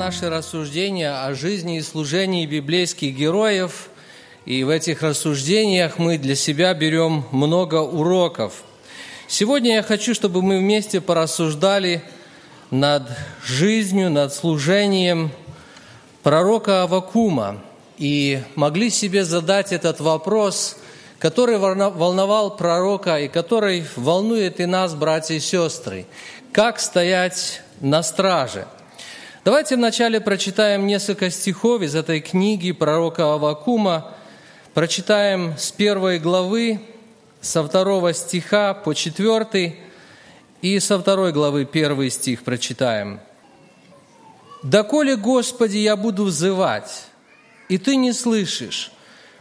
наши рассуждения о жизни и служении библейских героев, и в этих рассуждениях мы для себя берем много уроков. Сегодня я хочу, чтобы мы вместе порассуждали над жизнью, над служением пророка Аввакума и могли себе задать этот вопрос, который волновал пророка и который волнует и нас, братья и сестры. Как стоять на страже? Давайте вначале прочитаем несколько стихов из этой книги пророка Аввакума. Прочитаем с 1 главы, со 2 стиха по 4, и со 2 главы 1 стих прочитаем. «Доколе, Господи, я буду взывать, и Ты не слышишь?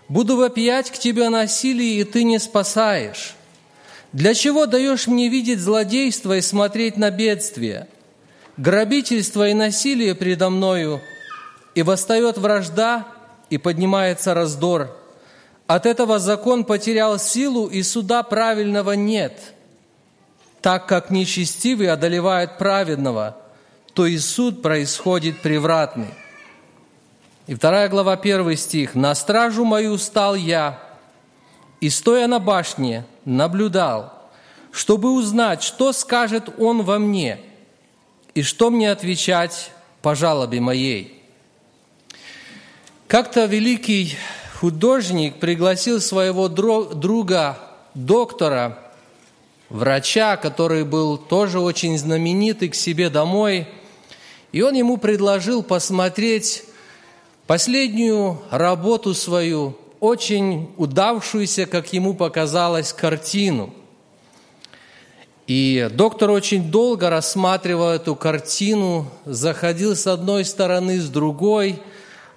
Буду вопиять к Тебе о насилии, и Ты не спасаешь? Для чего даешь мне видеть злодейство и смотреть на бедствие? Грабительство и насилие предо мною, и восстает вражда, и поднимается раздор. От этого закон потерял силу, и суда правильного нет. Так как нечестивый одолевает праведного, то и суд происходит превратный». И 2 глава, 1 стих. «На стражу мою стал я, и, стоя на башне, наблюдал, чтобы узнать, что скажет он во мне, и что мне отвечать по жалобе моей». Как-то великий художник пригласил своего друга, доктора, врача, который был тоже очень знаменитый, к себе домой, и он ему предложил посмотреть последнюю работу свою, очень удавшуюся, как ему показалось, картину. И доктор очень долго рассматривал эту картину, заходил с одной стороны, с другой,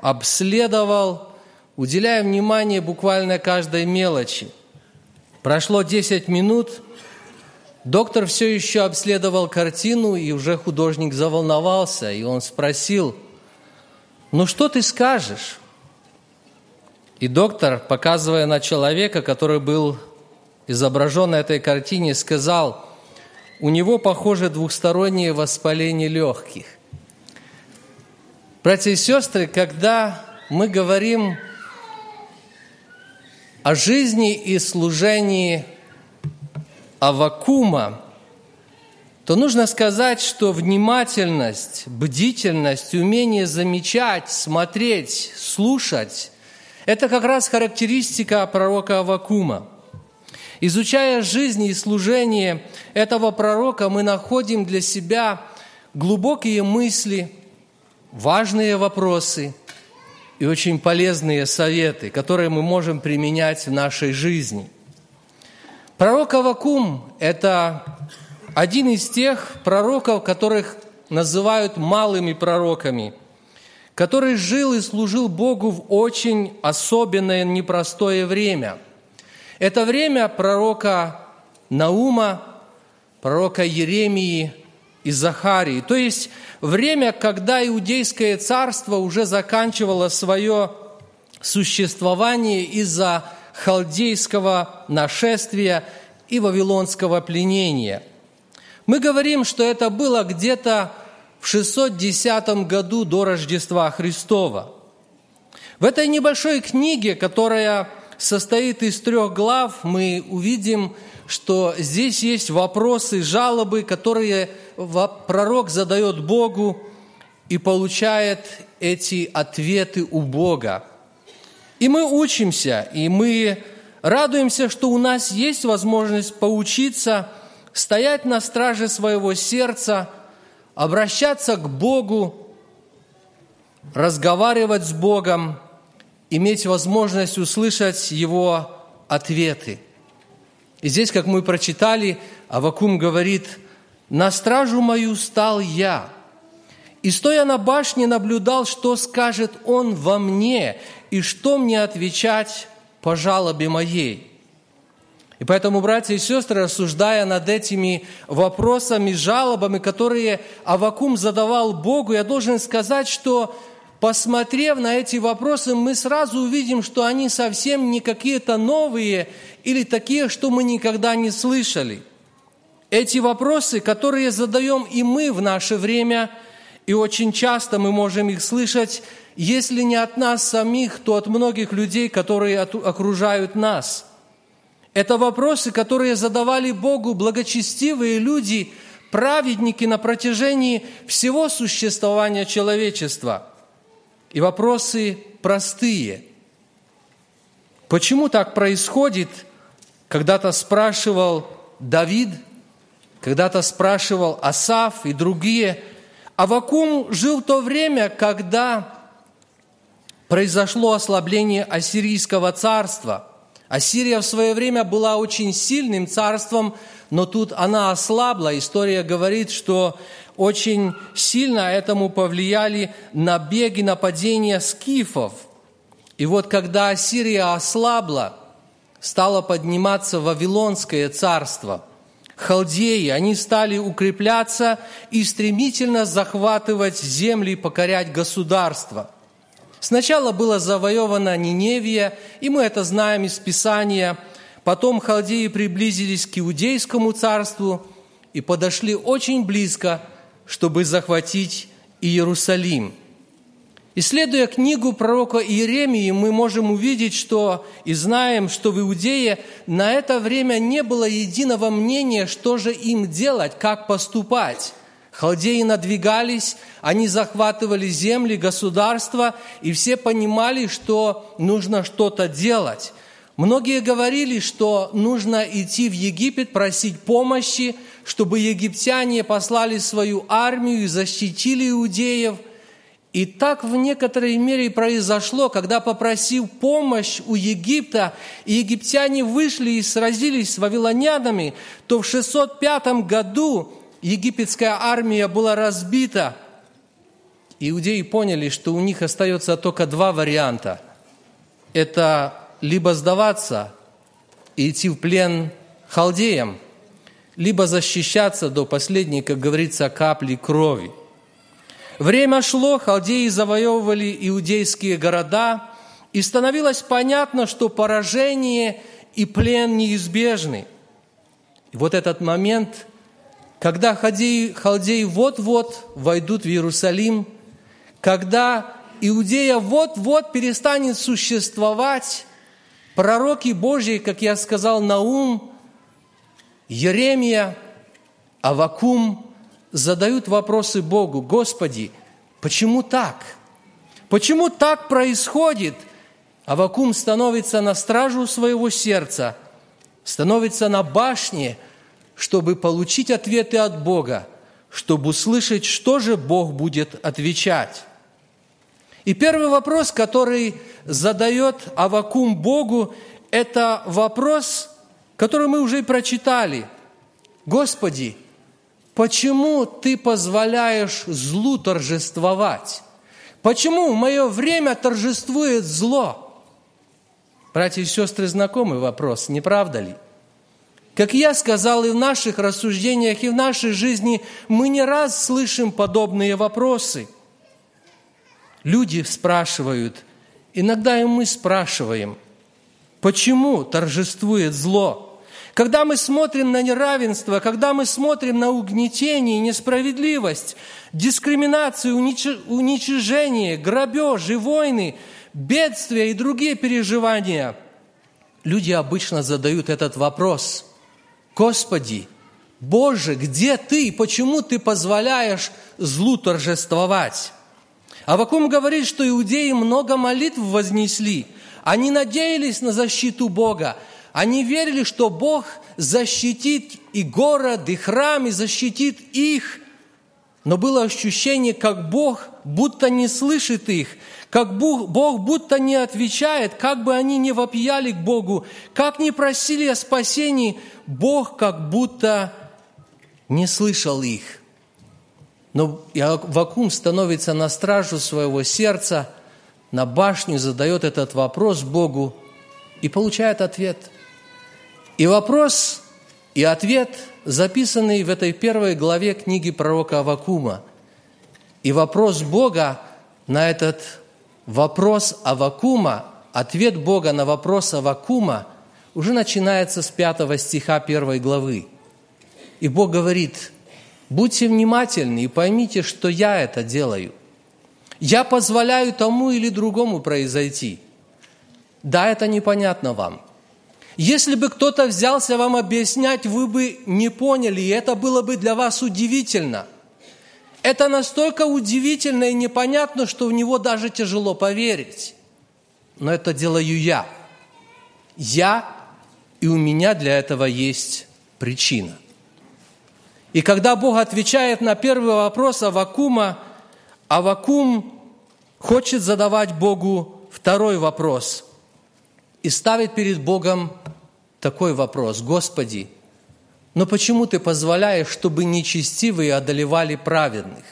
обследовал, уделяя внимание буквально каждой мелочи. Прошло 10 минут, доктор все еще обследовал картину, и уже художник заволновался, и он спросил: «Ну что ты скажешь?» И доктор, показывая на человека, который был изображен на этой картине, сказал: «У него, похоже, двухстороннее воспаление легких». Братья и сестры, когда мы говорим о жизни и служении Аввакума, то нужно сказать, что внимательность, бдительность, умение замечать, смотреть, слушать – это как раз характеристика пророка Аввакума. Изучая жизнь и служение этого пророка, мы находим для себя глубокие мысли, важные вопросы и очень полезные советы, которые мы можем применять в нашей жизни. Пророк Аввакум – это один из тех пророков, которых называют малыми пророками, который жил и служил Богу в очень особенное, непростое время. Это время пророка Наума, пророка Иеремии и Захарии. То есть время, когда Иудейское царство уже заканчивало свое существование из-за халдейского нашествия и вавилонского пленения. Мы говорим, что это было где-то в 610 году до Рождества Христова. В этой небольшой книге, которая состоит из 3 глав, мы увидим, что здесь есть вопросы, жалобы, которые пророк задает Богу и получает эти ответы у Бога. И мы учимся, и мы радуемся, что у нас есть возможность поучиться стоять на страже своего сердца, обращаться к Богу, разговаривать с Богом, иметь возможность услышать Его ответы. И здесь, как мы прочитали, Аввакум говорит: «На стражу мою стал я, и, стоя на башне, наблюдал, что скажет он во мне, и что мне отвечать по жалобе моей». И поэтому, братья и сестры, рассуждая над этими вопросами, жалобами, которые Аввакум задавал Богу, я должен сказать, что, посмотрев на эти вопросы, мы сразу увидим, что они совсем не какие-то новые или такие, что мы никогда не слышали. Эти вопросы, которые задаем и мы в наше время, И очень часто мы можем их слышать, если не от нас самих, то от многих людей, которые окружают нас. Это вопросы, которые задавали Богу благочестивые люди, праведники на протяжении всего существования человечества. И вопросы простые. Почему так происходит? Когда-то спрашивал Давид, когда-то спрашивал Асаф и другие. Аввакум жил в то время, когда произошло ослабление ассирийского царства. Ассирия в свое время была очень сильным царством, но тут она ослабла. История говорит, что очень сильно этому повлияли набеги, нападения скифов. И вот когда Ассирия ослабла, стало подниматься Вавилонское царство. Халдеи, они стали укрепляться и стремительно захватывать земли и покорять государства. Сначала было завоевано Ниневия, и мы это знаем из Писания. Потом халдеи приблизились к Иудейскому царству и подошли очень близко, чтобы захватить Иерусалим. Исследуя книгу пророка Иеремии, мы можем увидеть, что и знаем, что в Иудее на это время не было единого мнения, что же им делать, как поступать. Халдеи надвигались, они захватывали земли, государства, и все понимали, что нужно что-то делать. Многие говорили, что нужно идти в Египет, просить помощи, чтобы египтяне послали свою армию и защитили иудеев. И так в некоторой мере произошло, когда, попросив помощь у Египта, и египтяне вышли и сразились с вавилонянами, то в 605 году египетская армия была разбита. Иудеи поняли, что у них остается только два варианта. Это либо сдаваться и идти в плен халдеям, либо защищаться до последней, как говорится, капли крови. Время шло, халдеи завоевывали иудейские города, и становилось понятно, что поражение и плен неизбежны. И вот этот момент, когда халдеи вот-вот войдут в Иерусалим, когда Иудея вот-вот перестанет существовать, пророки Божьи, как я сказал, Наум, Иеремия, Аввакум, задают вопросы Богу: «Господи, почему так? Почему так происходит?» Аввакум становится на стражу своего сердца, становится на башне, чтобы получить ответы от Бога, чтобы услышать, что же Бог будет отвечать. И первый вопрос, который задает Аввакум Богу, это вопрос, который мы уже и прочитали. «Господи, почему Ты позволяешь злу торжествовать? Почему в мое время торжествует зло?» Братья и сестры, знакомый вопрос, не правда ли? Как я сказал, и в наших рассуждениях, и в нашей жизни мы не раз слышим подобные вопросы. Люди спрашивают, иногда и мы спрашиваем, почему торжествует зло? Когда мы смотрим на неравенство, когда мы смотрим на угнетение, несправедливость, дискриминацию, уничижение, грабежи, войны, бедствия и другие переживания, люди обычно задают этот вопрос: «Господи, Боже, где Ты? Почему Ты позволяешь злу торжествовать?» Аввакум говорит, что иудеи много молитв вознесли. Они надеялись на защиту Бога. Они верили, что Бог защитит и город, и храм, и защитит их. Но было ощущение, как Бог будто не слышит их, как Бог будто не отвечает, как бы они ни вопияли к Богу, как ни просили о спасении, Бог как будто не слышал их. Но Аввакум становится на стражу своего сердца, на башню, задает этот вопрос Богу и получает ответ. И вопрос, и ответ, записанный в этой первой главе книги пророка Аввакума. И вопрос Бога на этот вопрос Аввакума, ответ Бога на вопрос Аввакума уже начинается с 5 стиха 1 главы. И Бог говорит: Будьте внимательны и поймите, что я это делаю. Я позволяю тому или другому произойти. Да, это непонятно вам. Если бы кто-то взялся вам объяснять, вы бы не поняли, и это было бы для вас удивительно. Это настолько удивительно и непонятно, что в него даже тяжело поверить. Но это делаю я. Я, и у меня для этого есть причина. И когда Бог отвечает на первый вопрос Аввакума, Аввакум хочет задавать Богу второй вопрос и ставит перед Богом такой вопрос: «Господи, но почему Ты позволяешь, чтобы нечестивые одолевали праведных?»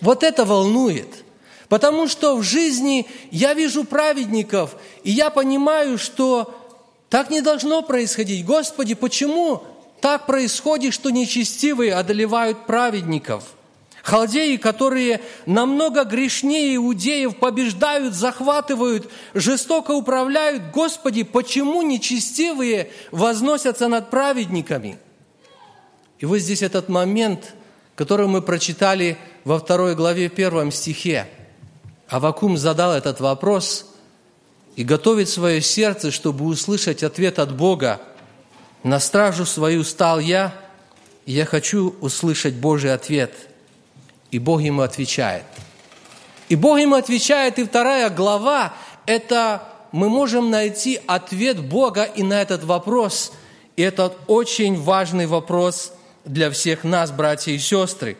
Вот это волнует, потому что в жизни я вижу праведников, и я понимаю, что так не должно происходить. Господи, почему так происходит, что нечестивые одолевают праведников? Халдеи, которые намного грешнее иудеев, побеждают, захватывают, жестоко управляют. Господи, почему нечестивые возносятся над праведниками? И вот здесь этот момент, который мы прочитали во 2 главе 1 стихе. Аввакум задал этот вопрос и готовит свое сердце, чтобы услышать ответ от Бога. «На стражу свою стал я, и я хочу услышать Божий ответ». И Бог ему отвечает. И 2 глава – это мы можем найти ответ Бога и на этот вопрос. И это очень важный вопрос для всех нас, братья и сестры.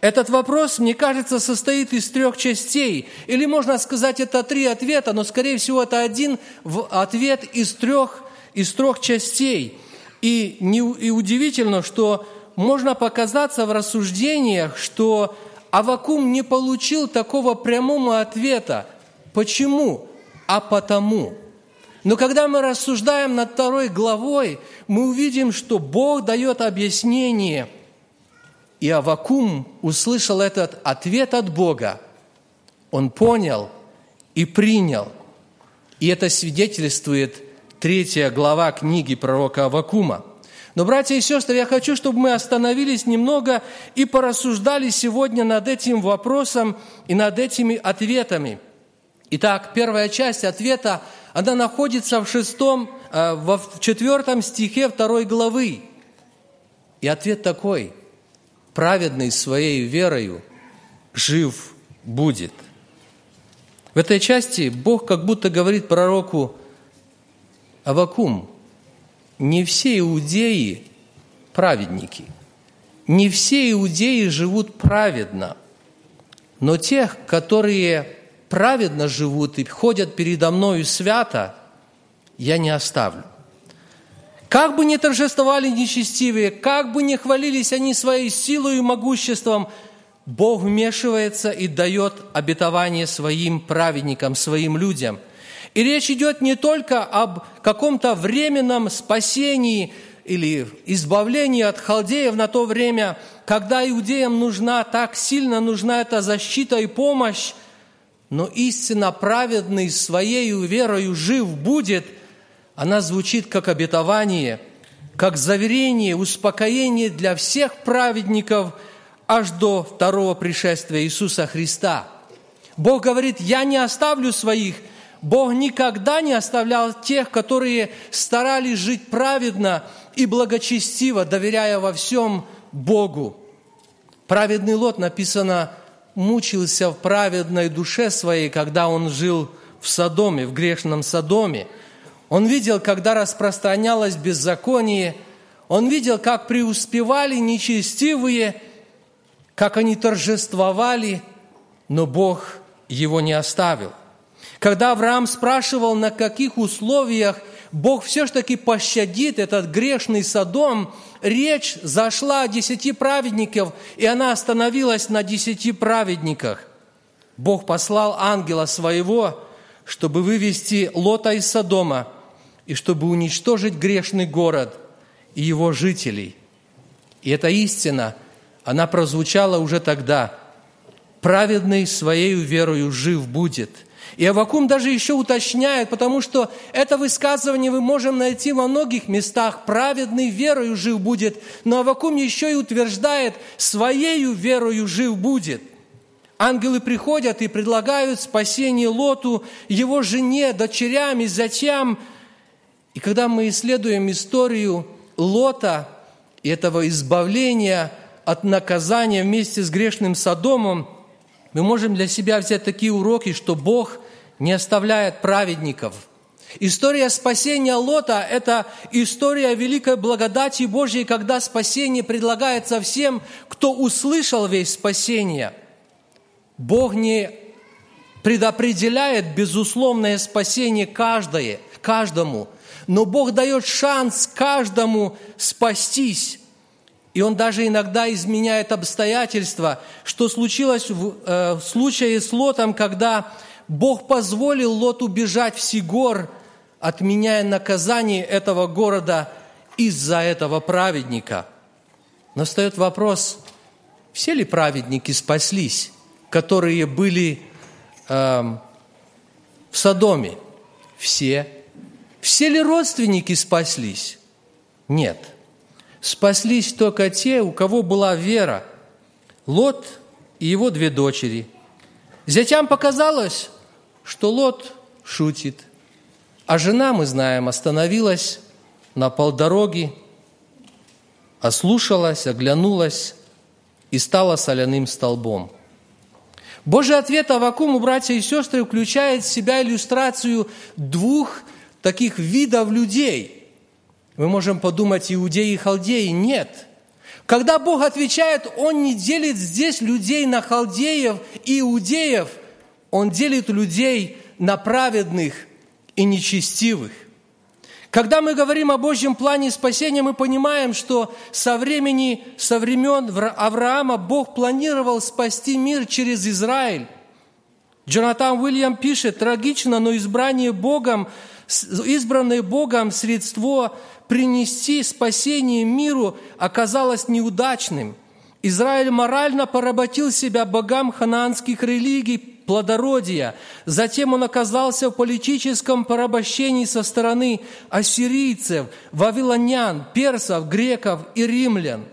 Этот вопрос, мне кажется, состоит из 3 частей. Или можно сказать, это 3 ответа, но, скорее всего, это один ответ из 3 частей. И удивительно, что можно показаться в рассуждениях, что Аввакум не получил такого прямого ответа. Почему? А потому. Но когда мы рассуждаем над 2 главой, мы увидим, что Бог дает объяснение. И Аввакум услышал этот ответ от Бога. Он понял и принял. И это свидетельствует 3 глава книги пророка Аввакума. Но, братья и сестры, я хочу, чтобы мы остановились немного и порассуждали сегодня над этим вопросом и над этими ответами. Итак, первая часть ответа, она находится в 4 стихе 2 главы. И ответ такой: «Праведный своей верою жив будет». В этой части Бог как будто говорит пророку: «Аввакум, не все иудеи праведники, не все иудеи живут праведно, но тех, которые праведно живут и ходят передо мною свято, я не оставлю». Как бы ни торжествовали нечестивые, как бы ни хвалились они своей силой и могуществом, Бог вмешивается и дает обетование своим праведникам, своим людям. И речь идет не только об каком-то временном спасении или избавлении от халдеев на то время, когда иудеям так сильно нужна эта защита и помощь, но истинно праведный своею верою жив будет, она звучит как обетование, как заверение, успокоение для всех праведников аж до второго пришествия Иисуса Христа. Бог говорит: «Я не оставлю своих». Бог никогда не оставлял тех, которые старались жить праведно и благочестиво, доверяя во всем Богу. Праведный Лот, написано, мучился в праведной душе своей, когда он жил в Содоме, в грешном Содоме. Он видел, когда распространялось беззаконие, он видел, как преуспевали нечестивые, как они торжествовали, но Бог его не оставил. Когда Авраам спрашивал, на каких условиях Бог все-таки пощадит этот грешный Содом, речь зашла о 10 праведниках, и она остановилась на 10 праведниках. Бог послал ангела своего, чтобы вывести Лота из Содома и чтобы уничтожить грешный город и его жителей. И эта истина, она прозвучала уже тогда: «Праведный своею верою жив будет». И Аввакум даже еще уточняет, потому что это высказывание мы можем найти во многих местах. «Праведный верою жив будет», но Аввакум еще и утверждает «своею верою жив будет». Ангелы приходят и предлагают спасение Лоту, его жене, дочерям и зятям. И когда мы исследуем историю Лота и этого избавления от наказания вместе с грешным Содомом, мы можем для себя взять такие уроки, что Бог не оставляет праведников. История спасения Лота – это история великой благодати Божьей, когда спасение предлагается всем, кто услышал весть спасения. Бог не предопределяет безусловное спасение каждому, но Бог дает шанс каждому спастись. И Он даже иногда изменяет обстоятельства, что случилось в случае с Лотом, когда Бог позволил Лоту бежать в Сигор, отменяя наказание этого города из-за этого праведника. Но встает вопрос, все ли праведники спаслись, которые были в Содоме? Все. Все ли родственники спаслись? Нет. Спаслись только те, у кого была вера, Лот и его две дочери. Зятям показалось, что Лот шутит, а жена, мы знаем, остановилась на полдороги, ослушалась, оглянулась и стала соляным столбом. Божий ответ Аввакуму, братья и сестры, включает в себя иллюстрацию двух таких видов людей. Мы можем подумать, иудеи и халдеи. Нет. Когда Бог отвечает, Он не делит здесь людей на халдеев и иудеев. Он делит людей на праведных и нечестивых. Когда мы говорим о Божьем плане спасения, мы понимаем, что со времен Авраама Бог планировал спасти мир через Израиль. Джонатан Уильям пишет: «Трагично, но избранное Богом средство принести спасение миру оказалось неудачным. Израиль морально поработил себя богам ханаанских религий плодородия. Затем он оказался в политическом порабощении со стороны ассирийцев, вавилонян, персов, греков и римлян.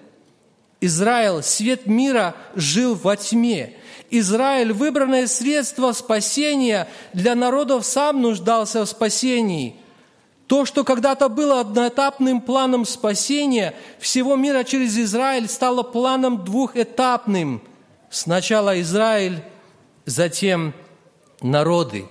Израиль, свет мира, жил во тьме. Израиль, выбранное средство спасения для народов, сам нуждался в спасении. То, что когда-то было одноэтапным планом спасения всего мира через Израиль, стало планом двухэтапным. Сначала Израиль, затем народы».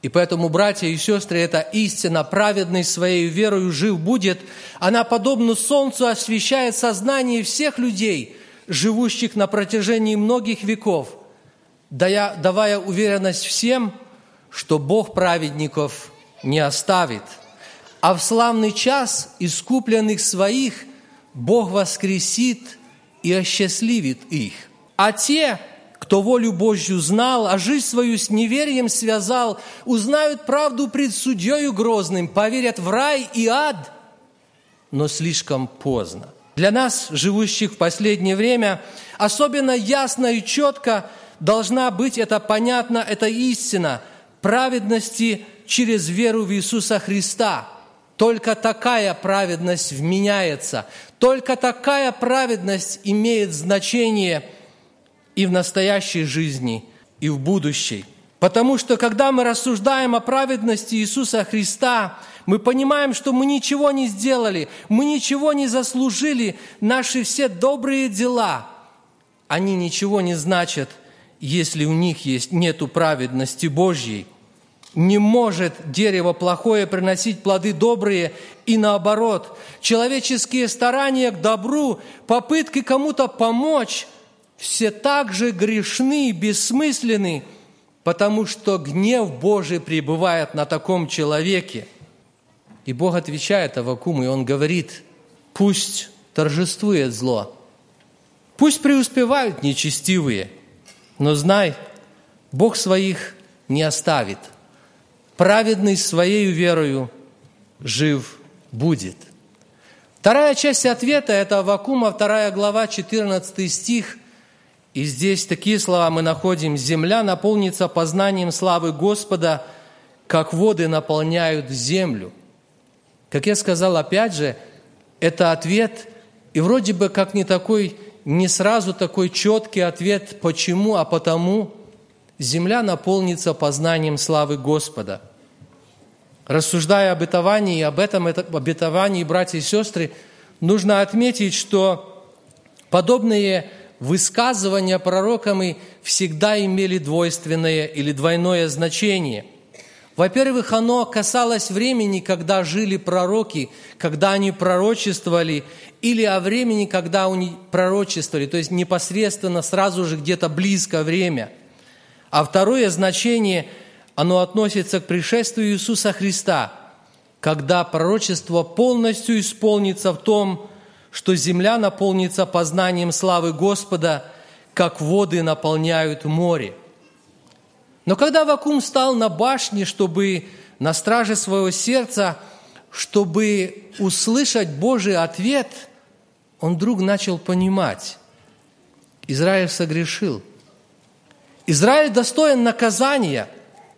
И поэтому, братья и сестры, эта истина, праведный своей верою жив будет, она, подобно солнцу, освещает сознание всех людей, живущих на протяжении многих веков, давая уверенность всем, что Бог праведников не оставит. А в славный час искупленных своих Бог воскресит и осчастливит их. А те, кто волю Божью знал, а жизнь свою с неверием связал, узнают правду пред судьёю грозным, поверят в рай и ад, но слишком поздно. Для нас, живущих в последнее время, особенно ясно и четко должна быть эта истина праведности через веру в Иисуса Христа. Только такая праведность вменяется, только такая праведность имеет значение и в настоящей жизни, и в будущей. Потому что, когда мы рассуждаем о праведности Иисуса Христа, мы понимаем, что мы ничего не сделали, мы ничего не заслужили, наши все добрые дела, они ничего не значат, если у них нету праведности Божьей. Не может дерево плохое приносить плоды добрые, и наоборот. Человеческие старания к добру, попытки кому-то помочь все так же грешны и бессмысленны, потому что гнев Божий пребывает на таком человеке. И Бог отвечает Аввакуму, и Он говорит: «Пусть торжествует зло, пусть преуспевают нечестивые, но знай, Бог своих не оставит. Праведный своею верою жив будет». Вторая часть ответа – это Аввакума, 2 глава, 14 стих. И здесь такие слова мы находим. «Земля наполнится познанием славы Господа, как воды наполняют землю». Как я сказал, опять же, это ответ, и вроде бы как не сразу такой четкий ответ, почему, а потому земля наполнится познанием славы Господа. Рассуждая об обетовании, об этом обетовании, братья и сестры, нужно отметить, что подобные высказывания пророками всегда имели двойственное или двойное значение. Во-первых, оно касалось времени, когда жили пророки, когда они пророчествовали, или о времени, когда они пророчествовали, то есть непосредственно, сразу же где-то близко время. А второе значение, оно относится к пришествию Иисуса Христа, когда пророчество полностью исполнится в том, что земля наполнится познанием славы Господа, как воды наполняют море. Но когда Аввакум стал на башне, чтобы на страже своего сердца, чтобы услышать Божий ответ, он вдруг начал понимать. Израиль согрешил. Израиль достоин наказания,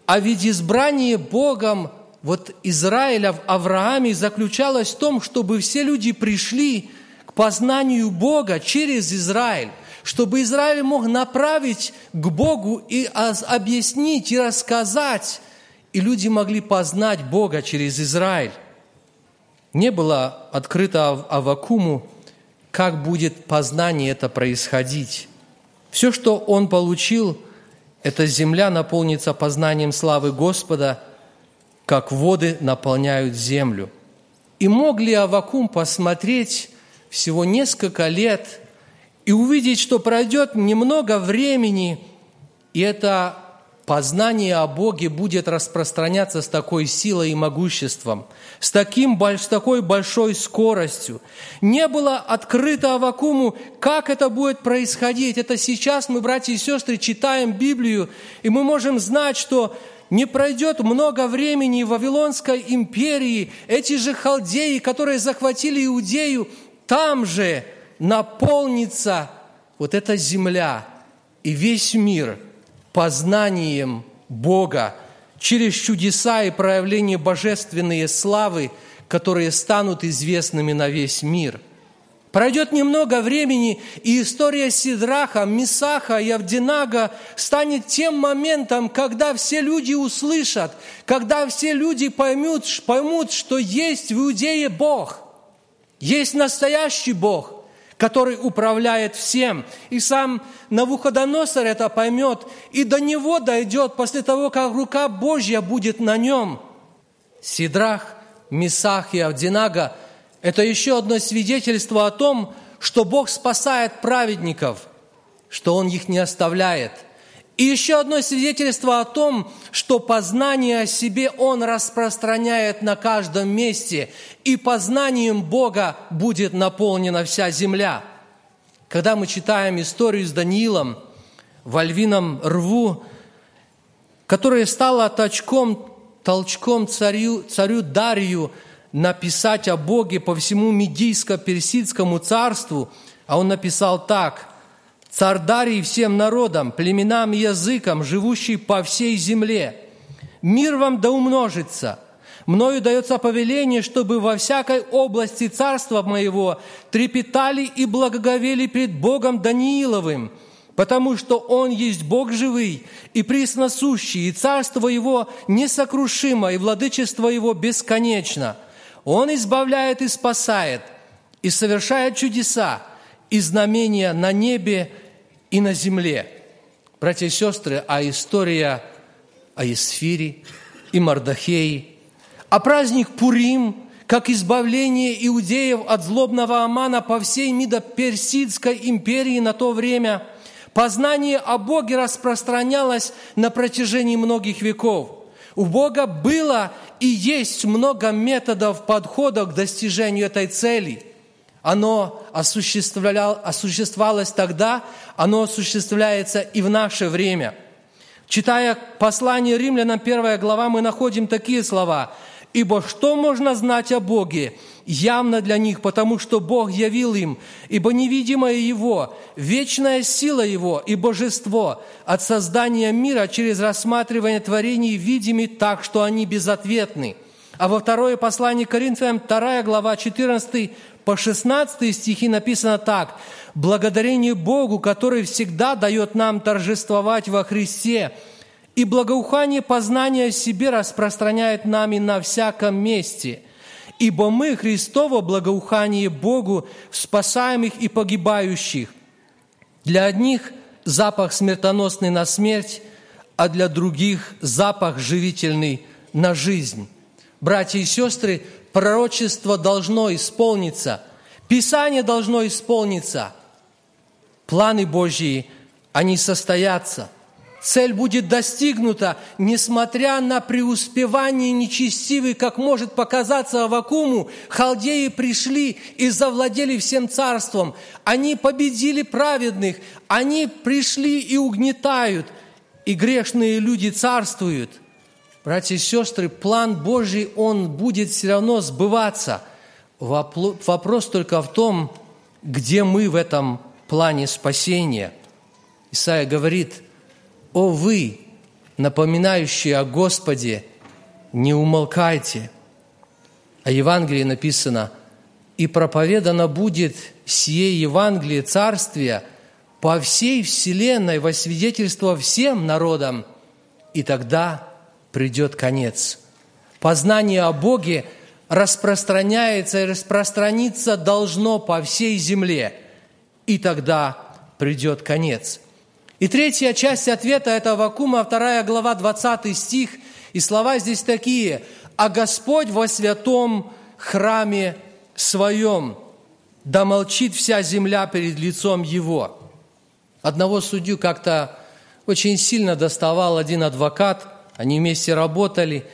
а ведь избрание Богом Израиля в Аврааме заключалось в том, чтобы все люди пришли к познанию Бога через Израиль, чтобы Израиль мог направить к Богу и объяснить, и рассказать, и люди могли познать Бога через Израиль. Не было открыто Аввакуму, как будет познание это происходить. Все, что он получил, эта земля наполнится познанием славы Господа, как воды наполняют землю. И мог ли Аввакум посмотреть всего несколько лет и увидеть, что пройдет немного времени, и это познание о Боге будет распространяться с такой силой и могуществом, с такой большой скоростью. Не было открыто Аввакуму, как это будет происходить. Это сейчас мы, братья и сестры, читаем Библию, и мы можем знать, что не пройдет много времени в Вавилонской империи, эти же халдеи, которые захватили Иудею, там же наполнится эта земля и весь мир познанием Бога через чудеса и проявление божественной славы, которые станут известными на весь мир. Пройдет немного времени, и история Сидраха, Мисаха и Авденаго станет тем моментом, когда все люди услышат, когда все люди поймут, что есть в Иудее Бог, есть настоящий Бог, который управляет всем. И сам Навуходоносор это поймет, и до него дойдет после того, как рука Божья будет на нем. Сидрах, Мисах и Авденаго – это еще одно свидетельство о том, что Бог спасает праведников, что Он их не оставляет. И еще одно свидетельство о том, что познание о себе Он распространяет на каждом месте, и познанием Бога будет наполнена вся земля. Когда мы читаем историю с Даниилом во львином рву, которая стала толчком царю Дарию написать о Боге по всему Медийско-Персидскому царству, а он написал так: «Царь Дарий всем народам, племенам и языкам, живущим по всей земле, мир вам да умножится. Мною дается повеление, чтобы во всякой области царства моего трепетали и благоговели пред Богом Данииловым, потому что Он есть Бог живый и присносущий, и царство Его несокрушимо, и владычество Его бесконечно. Он избавляет и спасает, и совершает чудеса, и знамения на небе и на земле». Братья и сестры, а история о Есфире и Мардохее, а праздник Пурим, как избавление иудеев от злобного Амана по всей Медо-Персидской империи на то время, познание о Боге распространялось на протяжении многих веков. У Бога было и есть много методов, подходов к достижению этой цели. Оно осуществлялось тогда, оно осуществляется и в наше время. Читая послание римлянам 1 глава, мы находим такие слова: Ибо что можно знать о Боге? Явно для них, потому что Бог явил им, ибо невидимое Его, вечная сила Его и Божество от создания мира через рассматривание творений видимы так, что они безответны». А во второе послание Коринфянам, 2 глава, 14 по 16 стихи написано так: «Благодарение Богу, который всегда дает нам торжествовать во Христе, и благоухание познания о себе распространяет нами на всяком месте». Ибо мы, Христово благоухание Богу, в спасаемых и погибающих. Для одних запах смертоносный на смерть, а для других запах живительный на жизнь. Братья и сестры, пророчество должно исполниться, Писание должно исполниться. Планы Божьи, они состоятся. Цель будет достигнута, несмотря на преуспевание нечестивых, как может показаться Аввакуму. Халдеи пришли и завладели всем царством. Они победили праведных, они пришли и угнетают, и грешные люди царствуют. Братья и сестры, план Божий, он будет все равно сбываться. Вопрос только в том, где мы в этом плане спасения. Исаия говорит: «О вы, напоминающие о Господе, не умолкайте». О Евангелии написано: «И проповедано будет сие Евангелие Царствия по всей вселенной во свидетельство всем народам, и тогда придет конец». Познание о Боге распространяется и распространиться должно по всей земле, и тогда придет конец. И третья часть ответа – это Аввакума, 2 глава, 20 стих. И слова здесь такие: «А Господь во святом храме своем, да молчит вся земля перед лицом Его». Одного судью как-то очень сильно доставал один адвокат, они вместе работали,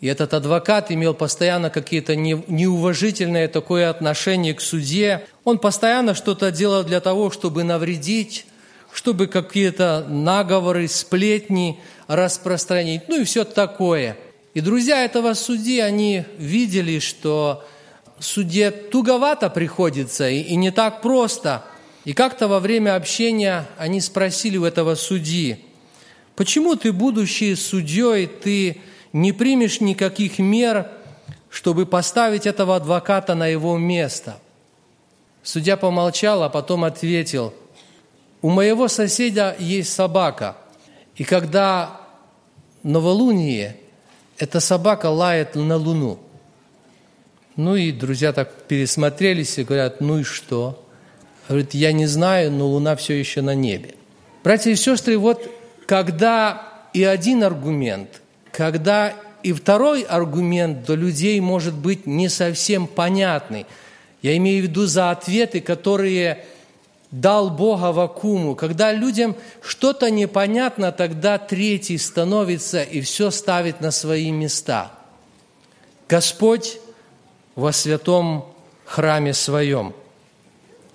и этот адвокат имел постоянно какие-то неуважительные такое отношение к судье. Он постоянно что-то делал для того, чтобы навредить, чтобы какие-то наговоры, сплетни распространить, ну и все такое. И друзья этого судьи, они видели, что судье туговато приходится и не так просто. И как-то во время общения они спросили у этого судьи: «Почему ты, будучи судьей, ты не примешь никаких мер, чтобы поставить этого адвоката на его место?» Судья помолчал, а потом ответил: «У моего соседа есть собака, и когда новолуние, эта собака лает на луну». Ну и друзья так пересмотрелись и говорят: «Ну и что?» Говорит: «Я не знаю, но луна все еще на небе». Братья и сестры, вот когда и один аргумент, когда и второй аргумент для людей может быть не совсем понятный. Я имею в виду за ответы, которые дал Бог Аввакуму. Когда людям что-то непонятно, тогда третий становится и все ставит на свои места. Господь во святом храме своем.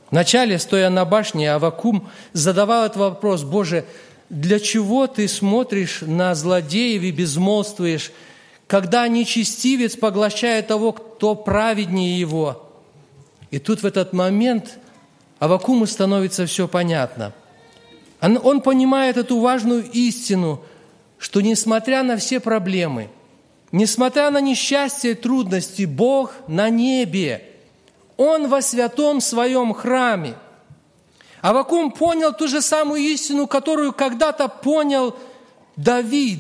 Вначале, стоя на башне, Аввакум задавал этот вопрос: «Боже, для чего ты смотришь на злодеев и безмолвствуешь, когда нечестивец поглощает того, кто праведнее его?» И тут в этот момент Аввакуму становится все понятно. Он понимает эту важную истину, что несмотря на все проблемы, несмотря на несчастье и трудности, Бог на небе, Он во святом Своем храме. Аввакум понял ту же самую истину, которую когда-то понял Давид,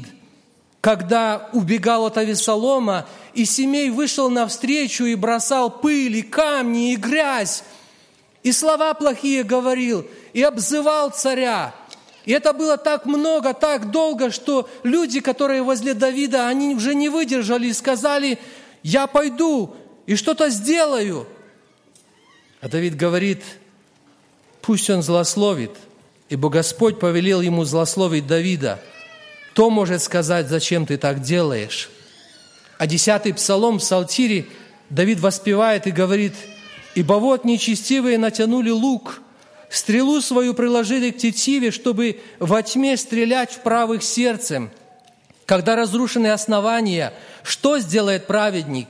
когда убегал от Авессалома, и Семей вышел навстречу и бросал пыль, и камни, и грязь, и слова плохие говорил, и обзывал царя. И это было так много, так долго, что люди, которые возле Давида, они уже не выдержали и сказали: «Я пойду и что-то сделаю». А Давид говорит: «Пусть он злословит, ибо Господь повелел ему злословить Давида. Кто может сказать, зачем ты так делаешь?» А 10-й псалом в Псалтире Давид воспевает и говорит: «Ибо вот нечестивые натянули лук, стрелу свою приложили к тетиве, чтобы во тьме стрелять в правых сердцем. когда разрушены основания, что сделает праведник?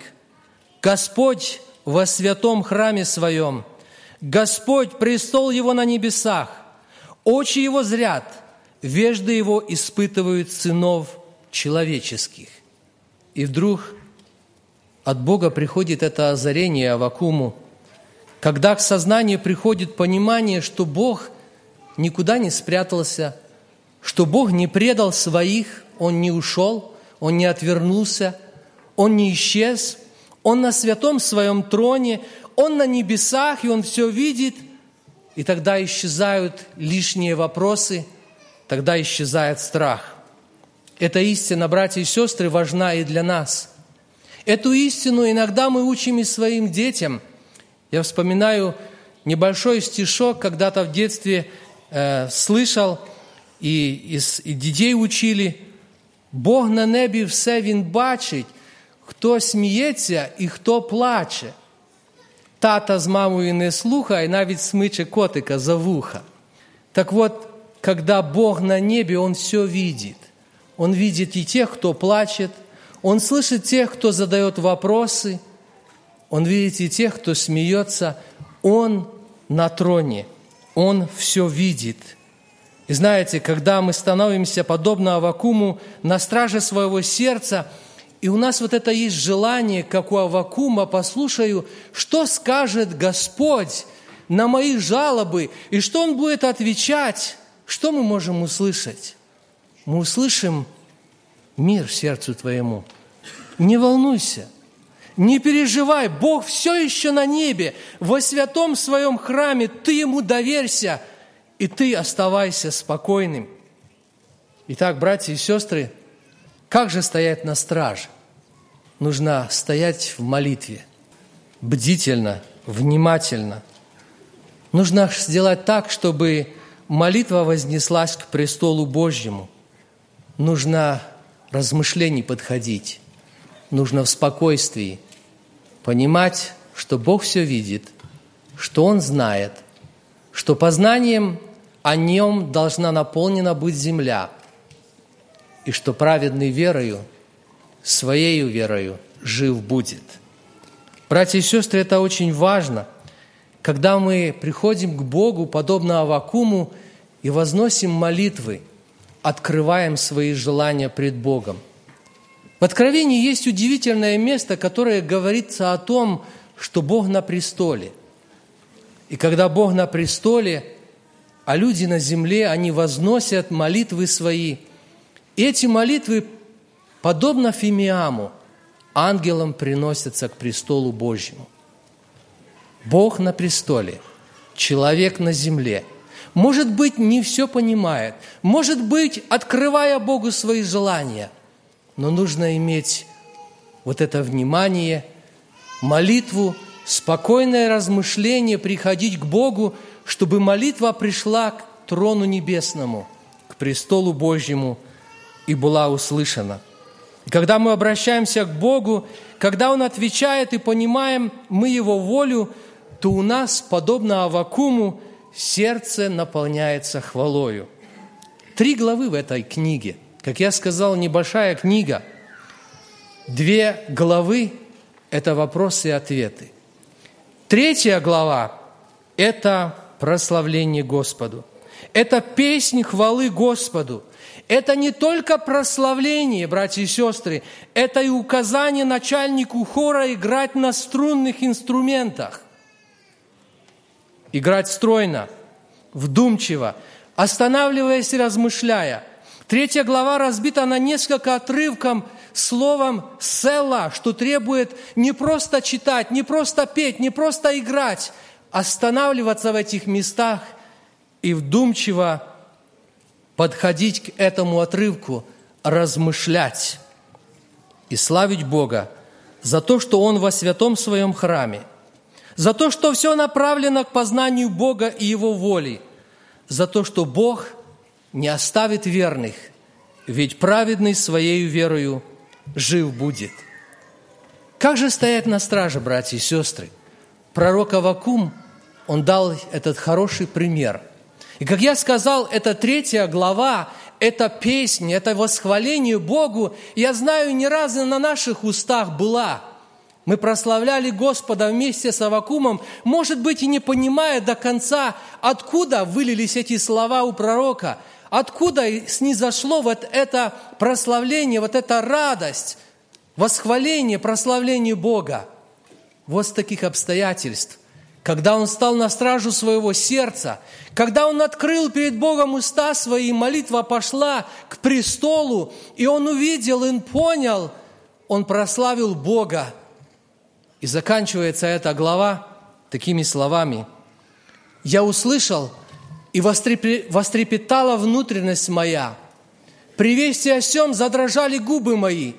Господь во святом храме Своем, Господь, престол Его на небесах, очи Его зрят, вежды Его испытывают сынов человеческих». И вдруг от Бога приходит это озарение Аввакуму, когда к сознанию приходит понимание, что Бог никуда не спрятался, что Бог не предал своих, Он не ушел, Он не отвернулся, Он не исчез, Он на святом своем троне, Он на небесах, и Он все видит. И тогда исчезают лишние вопросы, тогда исчезает страх. Эта истина, братья и сестры, важна и для нас. Эту истину иногда мы учим и своим детям. Я вспоминаю небольшой стишок, когда-то в детстве слышал, и детей учили. «Бог на небі все Він бачить, хто сміється і хто плаче. Тата з мамою не слухає, і навіть смиче котика за вуха». Так вот, когда Бог на небе, Он все видит. Он видит и тех, кто плачет, Он слышит тех, кто задает вопросы, Он видит и тех, кто смеется. Он на троне, Он все видит. И знаете, когда мы становимся подобно Аввакуму на страже своего сердца, и у нас вот это есть желание, как у Аввакума, послушаю, что скажет Господь на мои жалобы, и что Он будет отвечать, что мы можем услышать? Мы услышим: «Мир сердцу твоему, не волнуйся, не переживай, Бог все еще на небе, во святом своем храме, ты Ему доверься, и ты оставайся спокойным». Итак, братья и сестры, как же стоять на страже? Нужно стоять в молитве, бдительно, внимательно. Нужно сделать так, чтобы молитва вознеслась к престолу Божьему. Нужно размышлений подходить, нужно в спокойствии понимать, что Бог все видит, что Он знает, что познанием о Нем должна наполнена быть земля, и что праведный верою, своею верою, жив будет. Братья и сестры, это очень важно, когда мы приходим к Богу, подобно Аввакуму, и возносим молитвы, открываем свои желания пред Богом. В Откровении есть удивительное место, которое говорится о том, что Бог на престоле. И когда Бог на престоле, а люди на земле, они возносят молитвы свои. И эти молитвы, подобно фимиаму, ангелам приносятся к престолу Божьему. Бог на престоле, человек на земле. Может быть, не все понимает. Может быть, открывая Богу свои желания. Но нужно иметь вот это внимание, молитву, спокойное размышление, приходить к Богу, чтобы молитва пришла к трону небесному, к престолу Божьему и была услышана. И когда мы обращаемся к Богу, когда Он отвечает и понимаем мы Его волю, то у нас, подобно Аввакуму, сердце наполняется хвалою. 3 главы в этой книге. Как я сказал, небольшая книга. 2 главы – это вопросы и ответы. 3 глава – это прославление Господу. Это песнь хвалы Господу. Это не только прославление, братья и сестры, это и указание начальнику хора играть на струнных инструментах. Играть стройно, вдумчиво, останавливаясь и размышляя. 3 глава разбита на несколько отрывков словом «села», что требует не просто читать, не просто петь, не просто играть, останавливаться в этих местах и вдумчиво подходить к этому отрывку, размышлять и славить Бога за то, что Он во святом Своем храме, за то, что все направлено к познанию Бога и Его воли, за то, что Бог не оставит верных, ведь праведный своею верою жив будет. Как же стоять на страже, братья и сестры? Пророк Аввакум, он дал этот хороший пример. И, как я сказал, это 3 глава, эта песня, это восхваление Богу, я знаю, не раз на наших устах была. Мы прославляли Господа вместе с Аввакумом, может быть, и не понимая до конца, откуда вылились эти слова у пророка, откуда снизошло вот это прославление, вот эта радость, восхваление, прославление Бога. Вот с таких обстоятельств, когда он стал на стражу своего сердца, когда он открыл перед Богом уста свои, молитва пошла к престолу, и он увидел, он понял, он прославил Бога. И заканчивается эта глава такими словами. «Я услышал, и вострепетала внутренность моя. При вести о сем задрожали губы мои,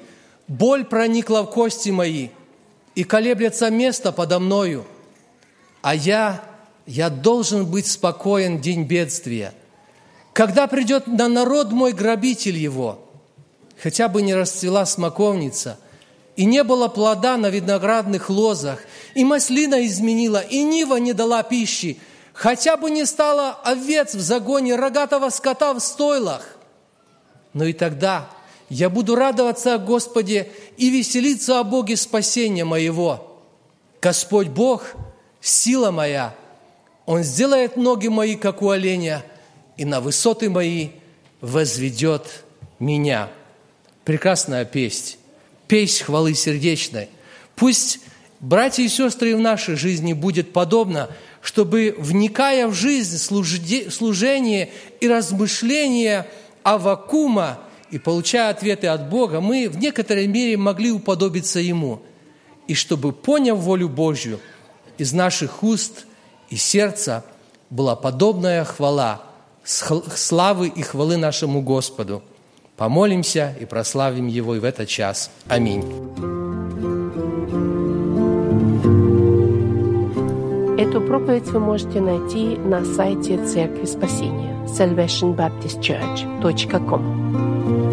боль проникла в кости мои, и колеблется место подо мною. А я должен быть спокоен в день бедствия. Когда придет на народ мой грабитель его, хотя бы не расцвела смоковница, и не было плода на виноградных лозах, и маслина изменила, и нива не дала пищи, хотя бы не стало овец в загоне, рогатого скота в стойлах. Но и тогда я буду радоваться о Господе и веселиться о Боге спасения моего. Господь Бог, сила моя, Он сделает ноги мои, как у оленя, и на высоты мои возведет меня». Прекрасная песнь. Песнь хвалы сердечной. Пусть, братья и сестры, и в нашей жизни будет подобно, чтобы, вникая в жизнь, служение и размышления Аввакума и получая ответы от Бога, мы в некоторой мере могли уподобиться Ему. И чтобы, поняв волю Божью, из наших уст и сердца была подобная хвала, славы и хвалы нашему Господу. Помолимся и прославим Его и в этот час. Аминь. Эту проповедь вы можете найти на сайте Церкви Спасения salvationbaptistchurch.com.